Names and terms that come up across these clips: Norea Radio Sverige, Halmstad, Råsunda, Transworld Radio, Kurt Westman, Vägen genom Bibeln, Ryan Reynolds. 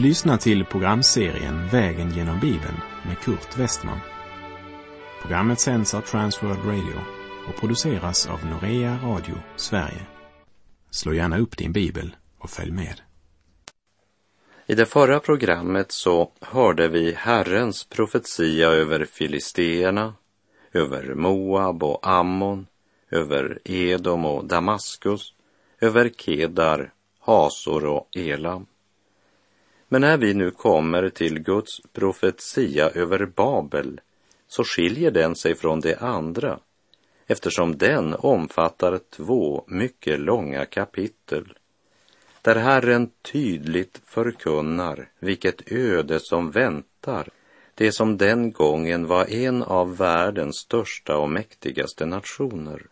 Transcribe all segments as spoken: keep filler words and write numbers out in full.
Du lyssnar till programserien Vägen genom Bibeln med Kurt Westman. Programmet sänds av Transworld Radio och produceras av Norea Radio Sverige. Slå gärna upp din bibel och följ med. I det förra programmet så hörde vi Herrens profetia över filisteerna, över Moab och Ammon, över Edom och Damaskus, över Kedar, Hasor och Elam. Men när vi nu kommer till Guds profetia över Babel så skiljer den sig från det andra, eftersom den omfattar två mycket långa kapitel, där Herren tydligt förkunnar vilket öde som väntar, det som den gången var en av världens största och mäktigaste nationer.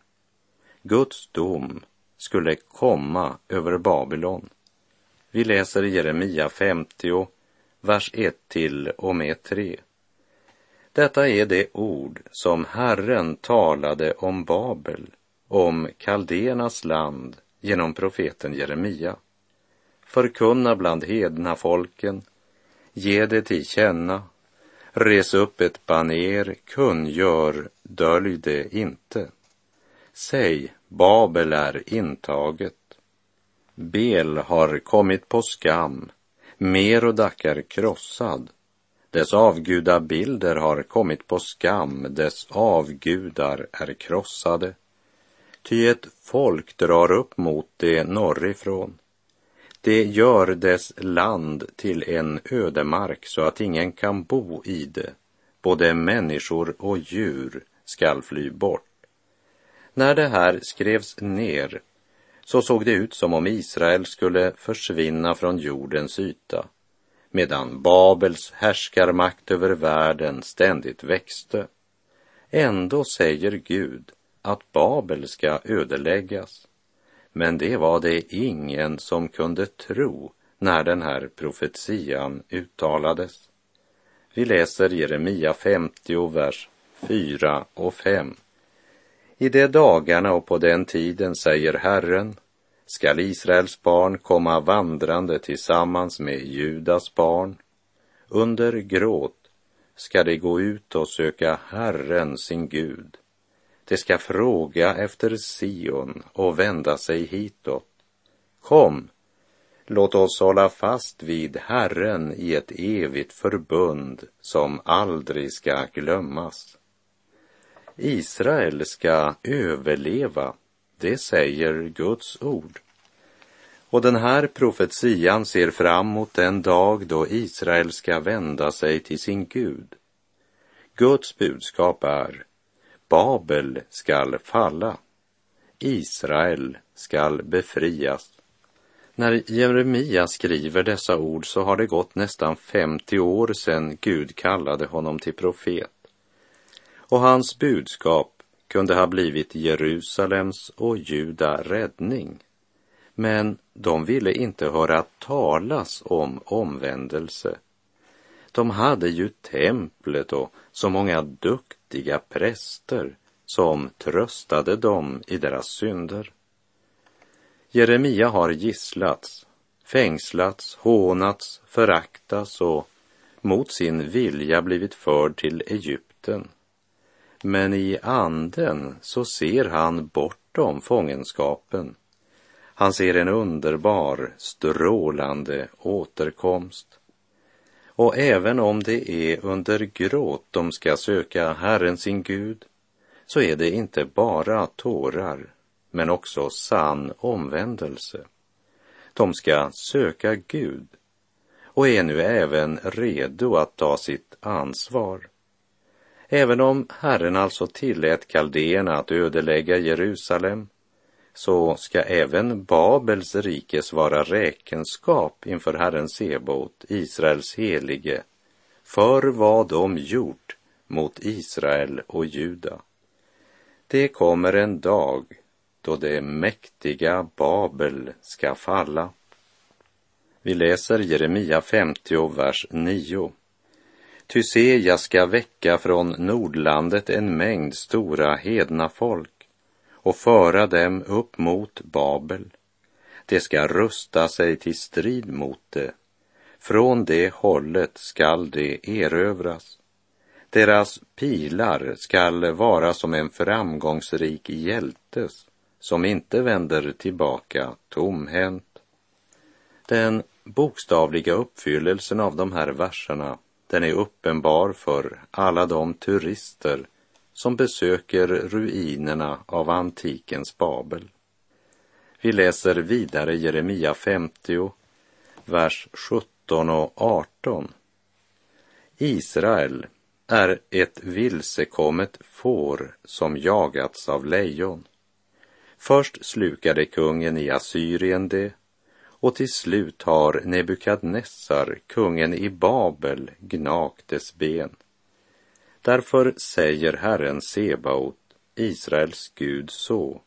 Guds dom skulle komma över Babylon. Vi läser i Jeremia femtio, vers ett till och med tre. Detta är det ord som Herren talade om Babel, om kaldernas land, genom profeten Jeremia. Förkunna bland hedna folken, ge det till känna, res upp ett baner, kungör, dölj det inte. Säg, Babel är intaget. Bel har kommit på skam, Merodak är krossad. Dess avgudabilder har kommit på skam, dess avgudar är krossade. Ty ett folk drar upp mot det norrifrån. Det gör dess land till en ödemark så att ingen kan bo i det. Både människor och djur skall fly bort. När det här skrevs ner så såg det ut som om Israel skulle försvinna från jordens yta, medan Babels härskarmakt över världen ständigt växte. Ändå säger Gud att Babel ska ödeläggas, men det var det ingen som kunde tro när den här profetian uttalades. Vi läser Jeremia femtio, vers fyra och fem. I de dagarna och på den tiden, säger Herren, skall Israels barn komma vandrande tillsammans med Judas barn. Under gråt ska de gå ut och söka Herren sin Gud. De ska fråga efter Sion och vända sig hitåt. Kom, låt oss hålla fast vid Herren i ett evigt förbund som aldrig ska glömmas. Israel ska överleva, det säger Guds ord. Och den här profetian ser fram mot den dag då Israel ska vända sig till sin Gud. Guds budskap är, Babel skall falla, Israel skall befrias. När Jeremia skriver dessa ord så har det gått nästan femtio år sedan Gud kallade honom till profet. Och hans budskap kunde ha blivit Jerusalems och Juda räddning. Men de ville inte höra talas om omvändelse. De hade ju templet och så många duktiga präster som tröstade dem i deras synder. Jeremia har gisslats, fängslats, hånats, föraktats och mot sin vilja blivit förd till Egypten. Men i anden så ser han bortom fångenskapen. Han ser en underbar, strålande återkomst. Och även om det är under gråt de ska söka Herren sin Gud, så är det inte bara tårar, men också sann omvändelse. De ska söka Gud och är nu även redo att ta sitt ansvar. Även om Herren alltså tillät kaldéerna att ödelägga Jerusalem, så ska även Babels rikes vara räkenskap inför Herren Sebot, Israels helige, för vad de gjort mot Israel och Juda. Det kommer en dag då det mäktiga Babel ska falla. Vi läser Jeremia femtio, vers nio. Ty se, jag ska väcka från Nordlandet en mängd stora hedna folk och föra dem upp mot Babel. De ska rusta sig till strid mot det, Från det hållet skall de erövras. Deras pilar skall vara som en framgångsrik hjältes som inte vänder tillbaka tomhänt. Den bokstavliga uppfyllelsen av de här verserna, den är uppenbar för alla de turister som besöker ruinerna av antikens Babel. Vi läser vidare Jeremia femtio, vers sjutton och arton. Israel är ett vilsekommet får som jagats av lejon. Först slukade kungen i Assyrien det, och till slut har Nebukadnessar, kungen i Babel, gnagt dess ben. Därför säger Herren Sebaot, Israels Gud, så: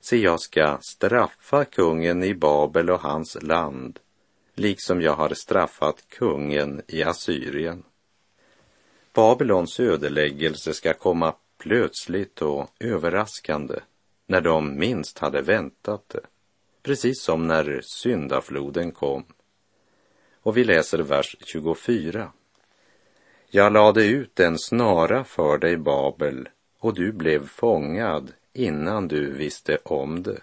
se, jag ska straffa kungen i Babel och hans land, liksom jag har straffat kungen i Assyrien. Babylons ödeläggelse ska komma plötsligt och överraskande, när de minst hade väntat det, precis som när syndafloden kom. Och vi läser vers tjugofyra. Jag lade ut en snara för dig, Babel, och du blev fångad innan du visste om det.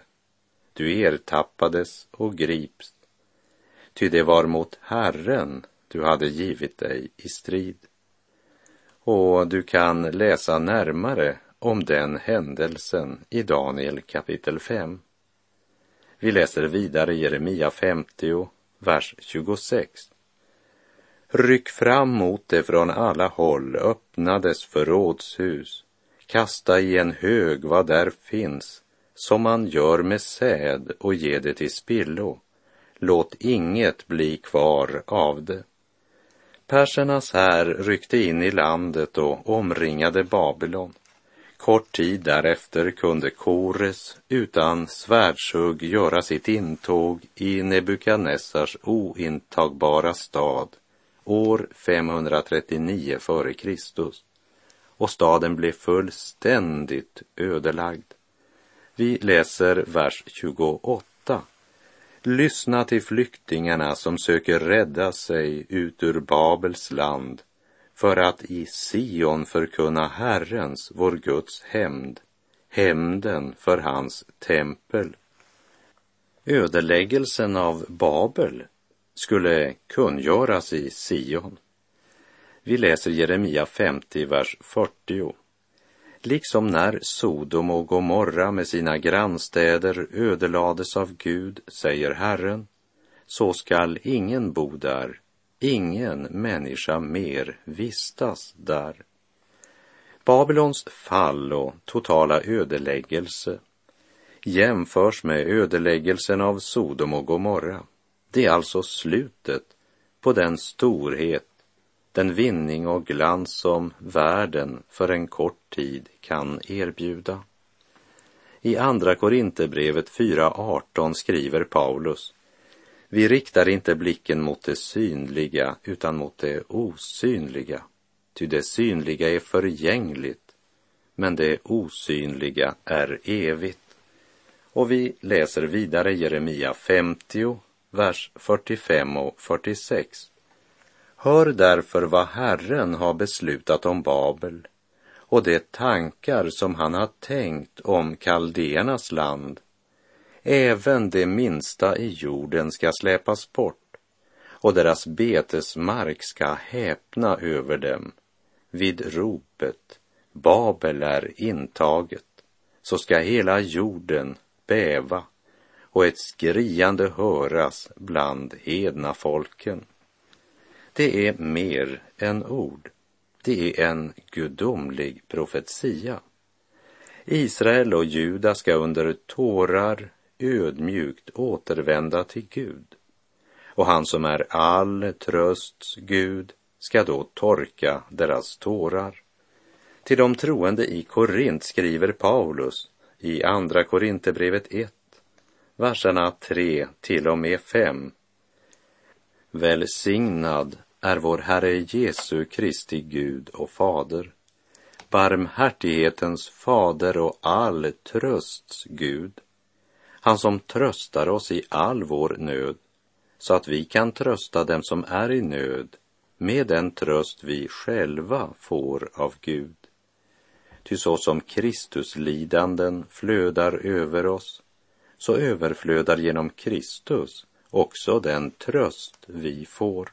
Du ertappades och grips, ty det var mot Herren du hade givit dig i strid. Och du kan läsa närmare om den händelsen i Daniel kapitel fem. Vi läser vidare Jeremia femtio, vers tjugosex. Ryck fram mot det från alla håll, öppnades förrådshus, kasta i en hög vad där finns, som man gör med säd, och ge det till spillo. Låt inget bli kvar av det. Persernas här ryckte in i landet och omringade Babylon. Kort tid därefter kunde Kores utan svärdshugg göra sitt intåg i Nebukadnessars ointagbara stad år femhundratrettionio före Kristus, och staden blev fullständigt ödelagd. Vi läser vers tjugoåtta. Lyssna till flyktingarna som söker rädda sig ut ur Babels land, för att i Sion förkunna Herrens, vår Guds, hämnd, hämnden för hans tempel. Ödeläggelsen av Babel skulle kungöras i Sion. Vi läser Jeremia femtio, vers fyrtio. Liksom när Sodom och Gomorra med sina grannstäder ödelades av Gud, säger Herren, så skall ingen bo där, ingen människa mer vistas där. Babylons fall och totala ödeläggelse jämförs med ödeläggelsen av Sodom och Gomorra. Det är alltså slutet på den storhet, den vinning och glans som världen för en kort tid kan erbjuda. I andra Korinthierbrevet fyra arton skriver Paulus: vi riktar inte blicken mot det synliga utan mot det osynliga, ty det synliga är förgängligt, men det osynliga är evigt. Och vi läser vidare Jeremia femtio, vers fyrtiofem och fyrtiosex. Hör därför vad Herren har beslutat om Babel och de tankar som han har tänkt om kaldeernas land. Även det minsta i jorden ska släpas bort, och deras betesmark ska häpna över dem. Vid ropet, Babel är intaget, så ska hela jorden bäva, och ett skriande höras bland hedna folken. Det är mer än ord, det är en gudomlig profetia. Israel och Juda ska under tårar ödmjukt återvända till Gud, och han som är all trösts Gud ska då torka deras tårar. Till de troende i Korint skriver Paulus i andra Korinthierbrevet ett, verserna tre till och med fem. Välsignad är vår Herre Jesu Kristi Gud och Fader, barmhärtighetens Fader och all trösts Gud, han som tröstar oss i all vår nöd, så att vi kan trösta dem som är i nöd med den tröst vi själva får av Gud. Ty så som Kristuslidanden flödar över oss, så överflödar genom Kristus också den tröst vi får.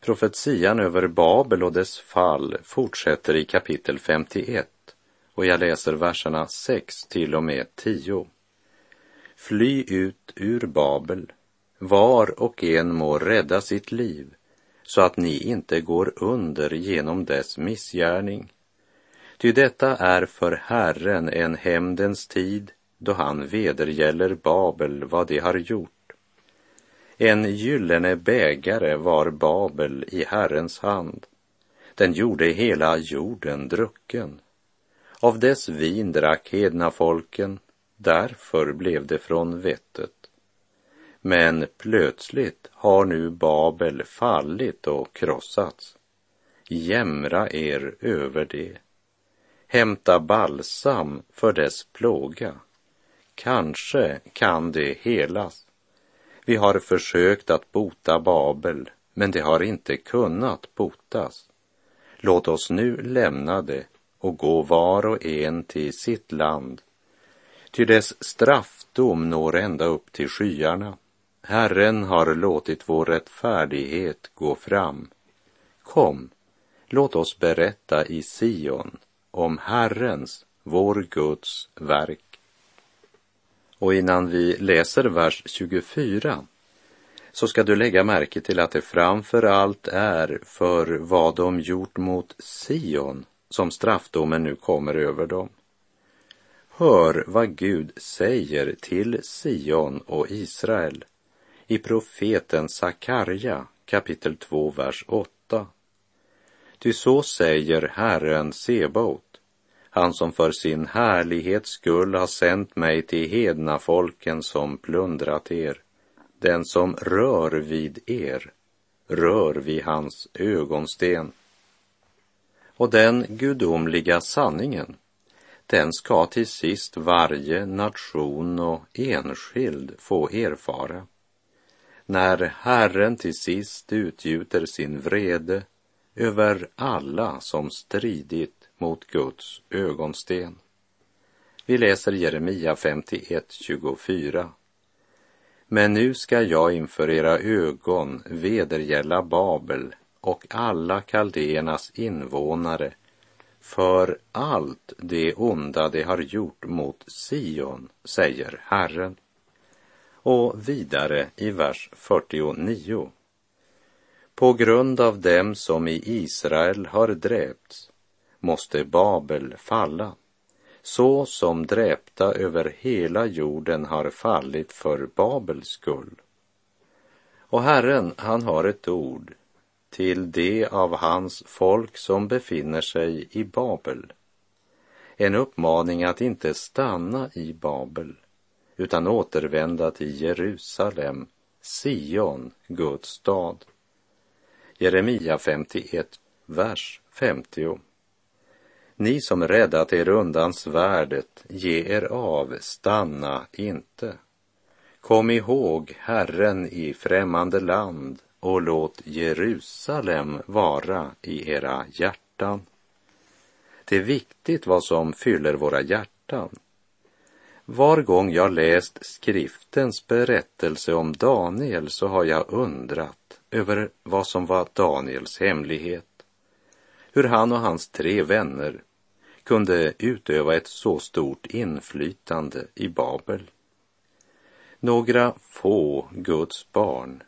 Profetian över Babel och dess fall fortsätter i kapitel femtioett, och jag läser verserna sex till och med tio. Fly ut ur Babel, var och en må rädda sitt liv, så att ni inte går under genom dess missgärning. Ty detta är för Herren en hämndens tid, då han vedergäller Babel vad de har gjort. En gyllene bägare var Babel i Herrens hand. Den gjorde hela jorden drucken. Av dess vin drack hedna folken, därför blev det från vettet. Men plötsligt har nu Babel fallit och krossats. Jämra er över det. Hämta balsam för dess plåga. Kanske kan det helas. Vi har försökt att bota Babel, men det har inte kunnat botas. Låt oss nu lämna det och gå var och en till sitt land. Ty dess straffdom når ända upp till skyarna. Herren har låtit vår rättfärdighet gå fram. Kom, låt oss berätta i Sion om Herrens, vår Guds, verk. Och innan vi läser vers tjugofyra så ska du lägga märke till att det framför allt är för vad de gjort mot Sion som straffdomen nu kommer över dem. Hör vad Gud säger till Sion och Israel i profeten Sakarja kapitel två vers åtta. Ty så säger Herren Sebaot, han som för sin härlighets skull har sänt mig till hedna folken som plundrat er. Den som rör vid er, rör vid hans ögonsten. Och den gudomliga sanningen, den ska till sist varje nation och enskild få erfara. När Herren till sist utgjuter sin vrede över alla som stridit mot Guds ögonsten. Vi läser Jeremia femtioett tjugofyra. Men nu ska jag inför era ögon vedergälla Babel och alla kaldeernas invånare för allt det onda de har gjort mot Sion, säger Herren. Och vidare i vers fyrtionio. På grund av dem som i Israel har dräpts måste Babel falla, så som dräpta över hela jorden har fallit för Babels skull. Och Herren, han har ett ord till det av hans folk som befinner sig i Babel. En uppmaning att inte stanna i Babel, utan återvända till Jerusalem, Sion, Guds stad. Jeremia femtioett, vers femtio. Ni som räddat er undan svärdet, ge er av, stanna inte. Kom ihåg Herren i främmande land och låt Jerusalem vara i era hjärtan. Det är viktigt vad som fyller våra hjärtan. Var gång jag läst skriftens berättelse om Daniel så har jag undrat över vad som var Daniels hemlighet. Hur han och hans tre vänner kunde utöva ett så stort inflytande i Babel. några få Guds barn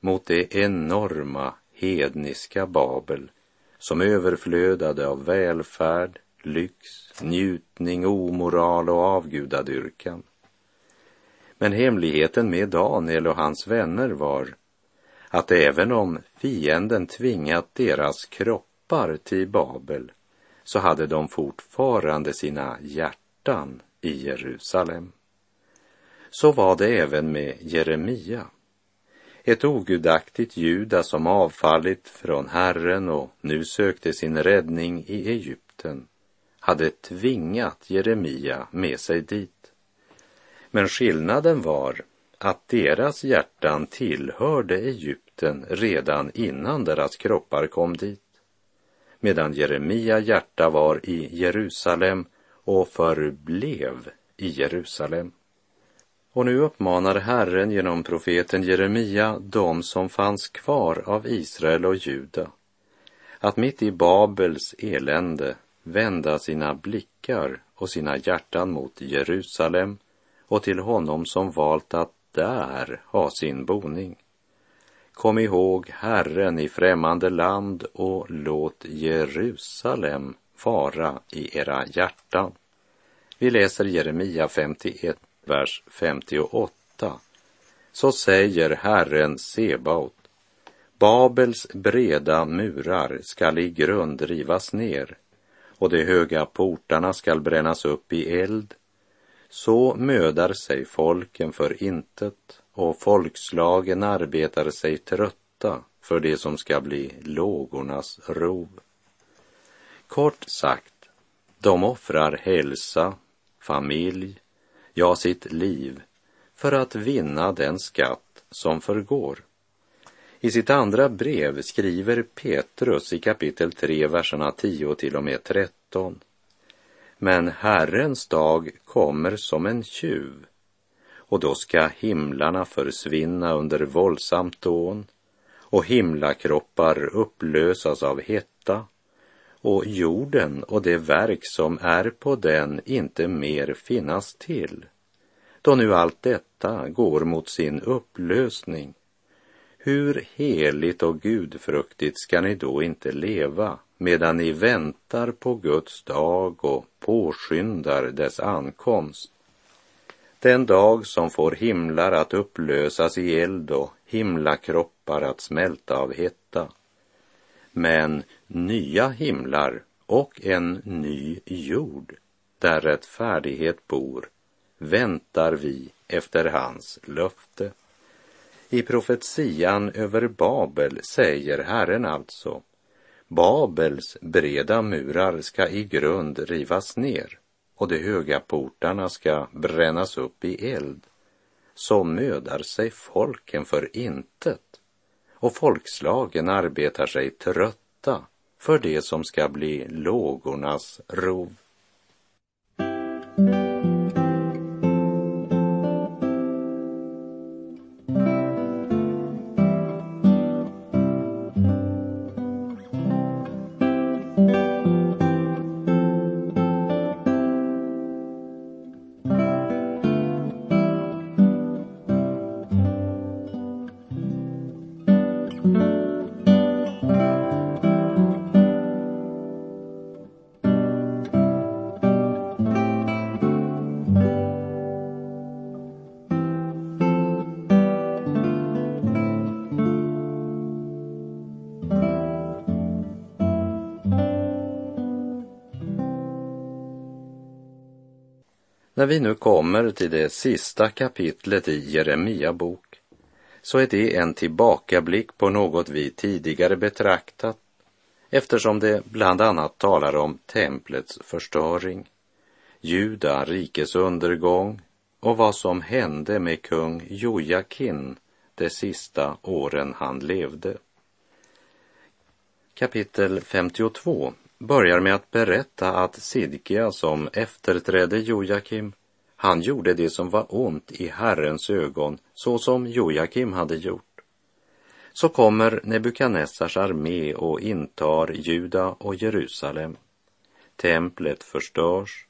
mot det enorma hedniska Babel som överflödade av välfärd, lyx, njutning, omoral och avgudadyrkan. Men hemligheten med Daniel och hans vänner var att även om fienden tvingat deras kroppar till Babel så hade de fortfarande sina hjärtan i Jerusalem. Så var det även med Jeremia, ett ogudaktigt juda som avfallit från Herren och nu sökte sin räddning i Egypten, hade tvingat Jeremia med sig dit. Men skillnaden var att deras hjärtan tillhörde Egypten redan innan deras kroppar kom dit, medan Jeremia hjärta var i Jerusalem och förblev i Jerusalem. Och nu uppmanar Herren genom profeten Jeremia de som fanns kvar av Israel och Juda att mitt i Babels elände vända sina blickar och sina hjärtan mot Jerusalem och till honom som valt att där ha sin boning. Kom ihåg Herren i främmande land och låt Jerusalem vara i era hjärtan. Vi läser Jeremia femtioett, vers femtioåtta. Så säger Herren Sebaot: Babels breda murar skall i grund rivas ner, och de höga portarna skall brännas upp i eld. Så mödar sig folken för intet, och folkslagen arbetar sig trötta för det som ska bli lågornas rov. Kort sagt, de offrar hälsa, familj, ja sitt liv, för att vinna den skatt som förgår. I sitt andra brev skriver Petrus i kapitel tre, verserna tio till och med tretton. Men Herrens dag kommer som en tjuv, och då ska himlarna försvinna under våldsamt dån, och himlakroppar upplösas av hetta, och jorden och det verk som är på den inte mer finnas till. Då nu allt detta går mot sin upplösning, hur heligt och gudfruktigt ska ni då inte leva, medan ni väntar på Guds dag och påskyndar dess ankomst? Den dag som får himlar att upplösas i eld och himlakroppar att smälta av hetta. Men nya himlar och en ny jord, där rättfärdighet bor, väntar vi efter hans löfte. I profetian över Babel säger Herren alltså: Babels breda murar ska i grund rivas ner, och de höga portarna ska brännas upp i eld. Så mödar sig folken för intet, och folkslagen arbetar sig trötta för det som ska bli lågornas rov. När vi nu kommer till det sista kapitlet i Jeremia bok, så är det en tillbakablick på något vi tidigare betraktat, eftersom det bland annat talar om templets förstöring, Juda rikes undergång och vad som hände med kung Jojakin de sista åren han levde. Kapitel femtiotvå börjar med att berätta att Sidkia, som efterträdde Jojakim, han gjorde det som var ont i Herrens ögon, så som Jojakim hade gjort. Så kommer Nebukadnessars armé och intar Juda och Jerusalem. Templet förstörs,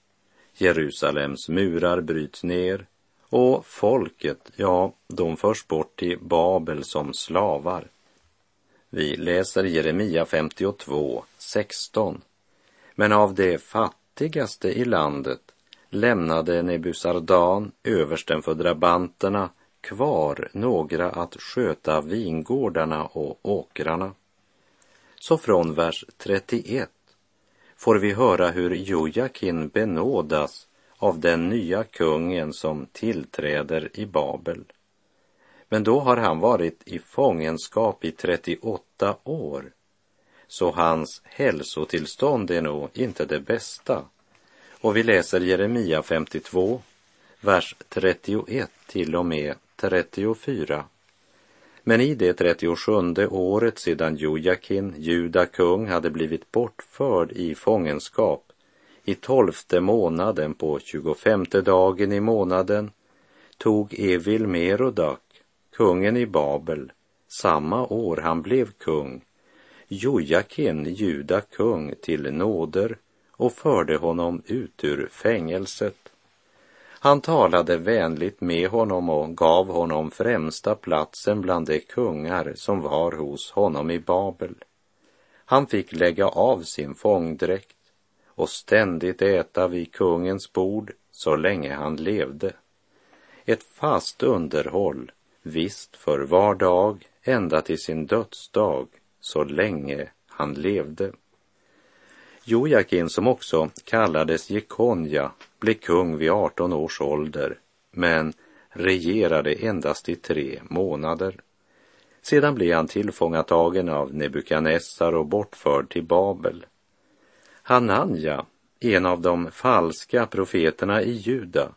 Jerusalems murar bryts ner Och folket, ja, de förs bort till Babel som slavar. Vi läser Jeremia femtiotvå, sexton. Men av de fattigaste i landet lämnade Nebusardan, översten för drabanterna, kvar några att sköta vingårdarna och åkrarna. Så från vers trettioett får vi höra hur Jojakin benådas av den nya kungen som tillträder i Babel. Men då har han varit i fångenskap i trettioåtta år, så hans hälsotillstånd är nog inte det bästa. Och vi läser Jeremia femtiotvå, vers trettioett till och med trettiofyra. Men i det trettiosjunde året sedan Jojakin, Juda kung, hade blivit bortförd i fångenskap, i tolfte månaden på tjugofemte dagen i månaden, tog Evil Merodak, kungen i Babel, samma år han blev kung, Jojakin, Juda kung, till nåder och förde honom ut ur fängelset. Han talade vänligt med honom och gav honom främsta platsen bland de kungar som var hos honom i Babel. Han fick lägga av sin fångdräkt och ständigt äta vid kungens bord så länge han levde. Ett fast underhåll, visst för var dag, ända till sin dödsdag, så länge han levde. Jojakin, som också kallades Jekonja, blev kung vid arton års ålder, men regerade endast i tre månader. Sedan blev han tillfångatagen av Nebukadnessar och bortförd till Babel. Hananja, en av de falska profeterna i Juda,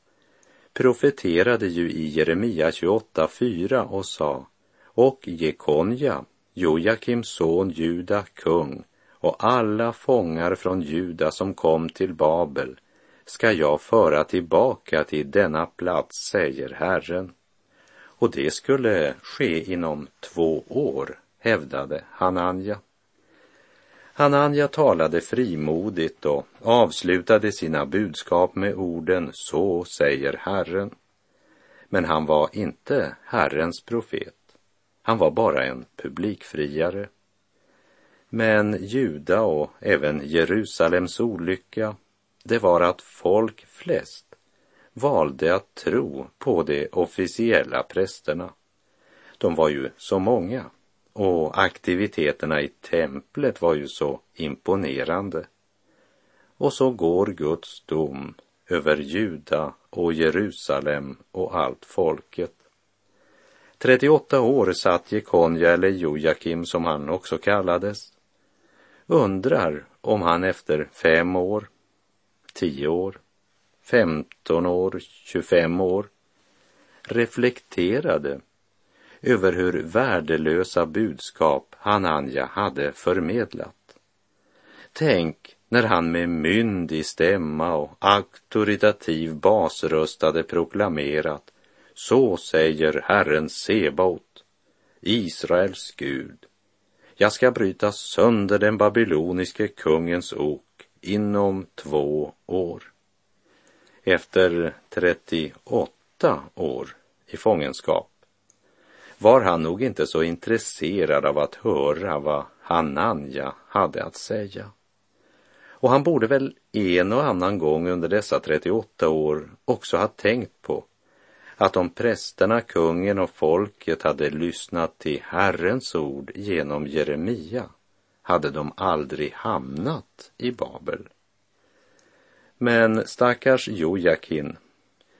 profeterade ju i Jeremia tjugoåtta, fyra och sa: och Jekonja, Jojakims son, Juda kung, och alla fångar från Juda som kom till Babel ska jag föra tillbaka till denna plats, säger Herren. Och det skulle ske inom två år, hävdade Hananja. Hananja talade frimodigt och avslutade sina budskap med orden: så säger Herren. Men han var inte Herrens profet. Han var bara en publikfriare. Men Juda och även Jerusalems olycka, det var att folk flest valde att tro på de officiella prästerna. De var ju så många, och aktiviteterna i templet var ju så imponerande. Och så går Guds dom över Juda och Jerusalem och allt folket. trettioåtta år satt Jekonja, eller Jojakim som han också kallades. Undrar om han efter fem år, tio år, femton år, tjugofem år reflekterade över hur värdelösa budskap Hananja hade förmedlat. Tänk när han med myndig stämma och auktoritativ basröst hade proklamerat: så säger Herren Sebaot, Israels Gud, jag ska bryta sönder den babyloniske kungens ok inom två år. Efter trettioåtta år i fångenskap var han nog inte så intresserad av att höra vad Hananja hade att säga. Och han borde väl en och annan gång under dessa trettioåtta år också ha tänkt på att om prästerna, kungen och folket hade lyssnat till Herrens ord genom Jeremia, hade de aldrig hamnat i Babel. Men stackars Jojakin,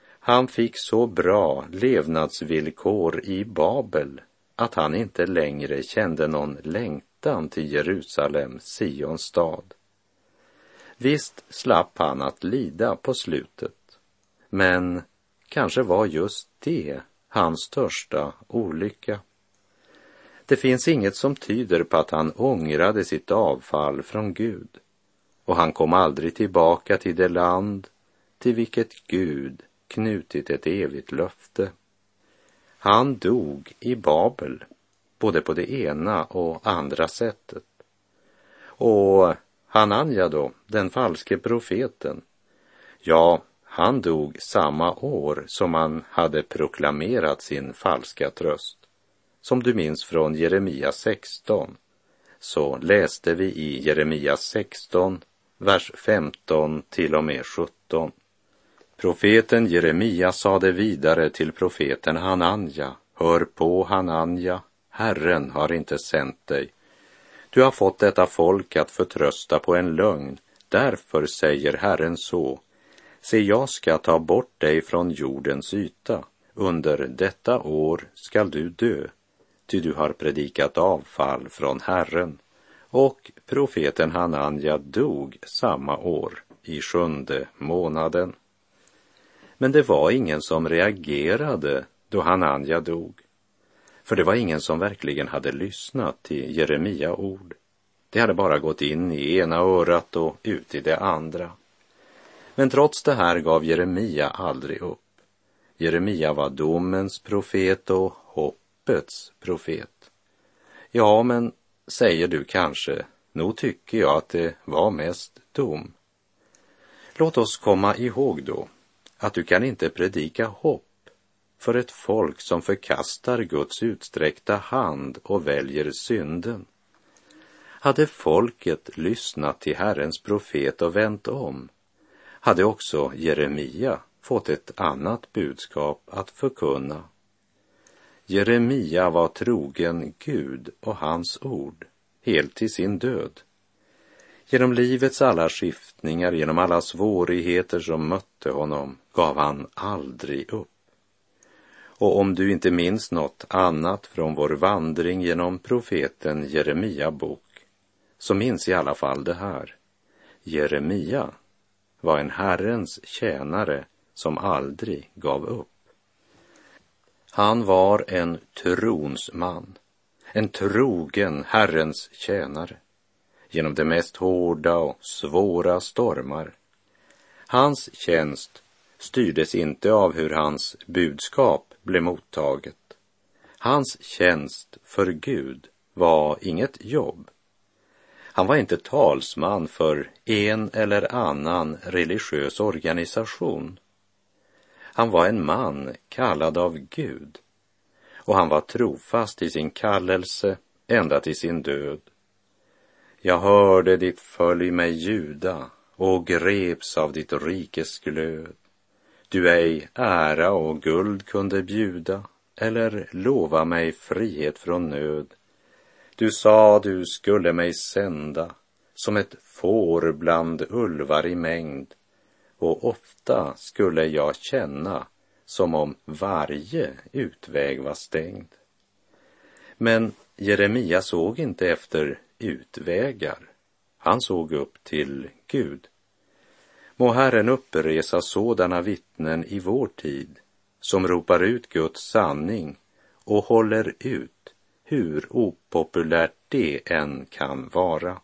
han fick så bra levnadsvillkor i Babel att han inte längre kände någon längtan till Jerusalem, Sions stad. Visst slapp han att lida på slutet, men kanske var just det hans största olycka. Det finns inget som tyder på att han ångrade sitt avfall från Gud, och han kom aldrig tillbaka till det land till vilket Gud knutit ett evigt löfte. Han dog i Babel, både på det ena och andra sättet. Och Hananja då, den falske profeten, ja, Han dog samma år som han hade proklamerat sin falska tröst. Som du minns från Jeremia sexton, så läste vi i Jeremia sexton, vers femton till och med sjutton. Profeten Jeremia sade vidare till profeten Hananja, hör på Hananja, Herren har inte sänt dig. Du har fått detta folk att förtrösta på en lögn, därför säger Herren så. Se, jag ska ta bort dig från jordens yta, under detta år skall du dö, ty du har predikat avfall från Herren. Och profeten Hananja dog samma år, i sjunde månaden. Men det var ingen som reagerade då Hananja dog, för det var ingen som verkligen hade lyssnat till Jeremia ord. Det hade bara gått in i ena örat och ut i det andra. Men trots det här gav Jeremia aldrig upp. Jeremia var domens profet och hoppets profet. Ja, men, säger du kanske, nog tycker jag att det var mest dom. Låt oss komma ihåg då att du kan inte predika hopp för ett folk som förkastar Guds utsträckta hand och väljer synden. Hade folket lyssnat till Herrens profet och vänt om, hade också Jeremia fått ett annat budskap att förkunna. Jeremia var trogen Gud och hans ord, helt till sin död. Genom livets alla skiftningar, genom alla svårigheter som mötte honom, gav han aldrig upp. Och om du inte minns något annat från vår vandring genom profeten Jeremia bok, så minns i alla fall det här. Jeremia var en Herrens tjänare som aldrig gav upp. Han var en tronsman, en trogen Herrens tjänare, genom de mest hårda och svåra stormar. Hans tjänst styrdes inte av hur hans budskap blev mottaget. Hans tjänst för Gud var inget jobb. Han var inte talsman för en eller annan religiös organisation. Han var en man kallad av Gud, och han var trofast i sin kallelse ända till sin död. Jag hörde ditt följ med Juda och greps av ditt rikes glöd. Du ej ära och guld kunde bjuda eller lova mig frihet från nöd. Du sa du skulle mig sända som ett får bland ulvar i mängd, och ofta skulle jag känna som om varje utväg var stängd. Men Jeremia såg inte efter utvägar, han såg upp till Gud. Må Herren uppresa sådana vittnen i vår tid som ropar ut Guds sanning och håller ut, hur opopulärt det än kan vara.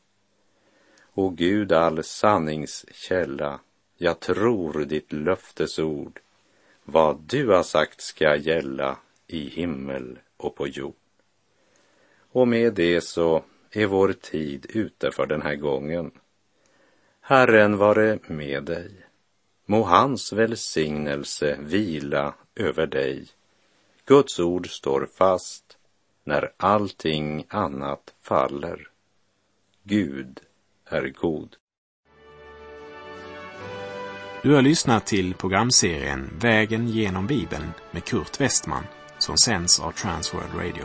O Gud, all sanningskälla, jag tror ditt löftesord. Vad du har sagt ska gälla i himmel och på jord. Och med det så är vår tid ute för den här gången. Herren vare med dig. Må hans välsignelse vila över dig. Guds ord står fast när allting annat faller. Gud är god. Du har lyssnat till programserien Vägen genom Bibeln med Kurt Westman, som sänds av Transworld Radio.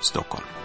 Stockholm.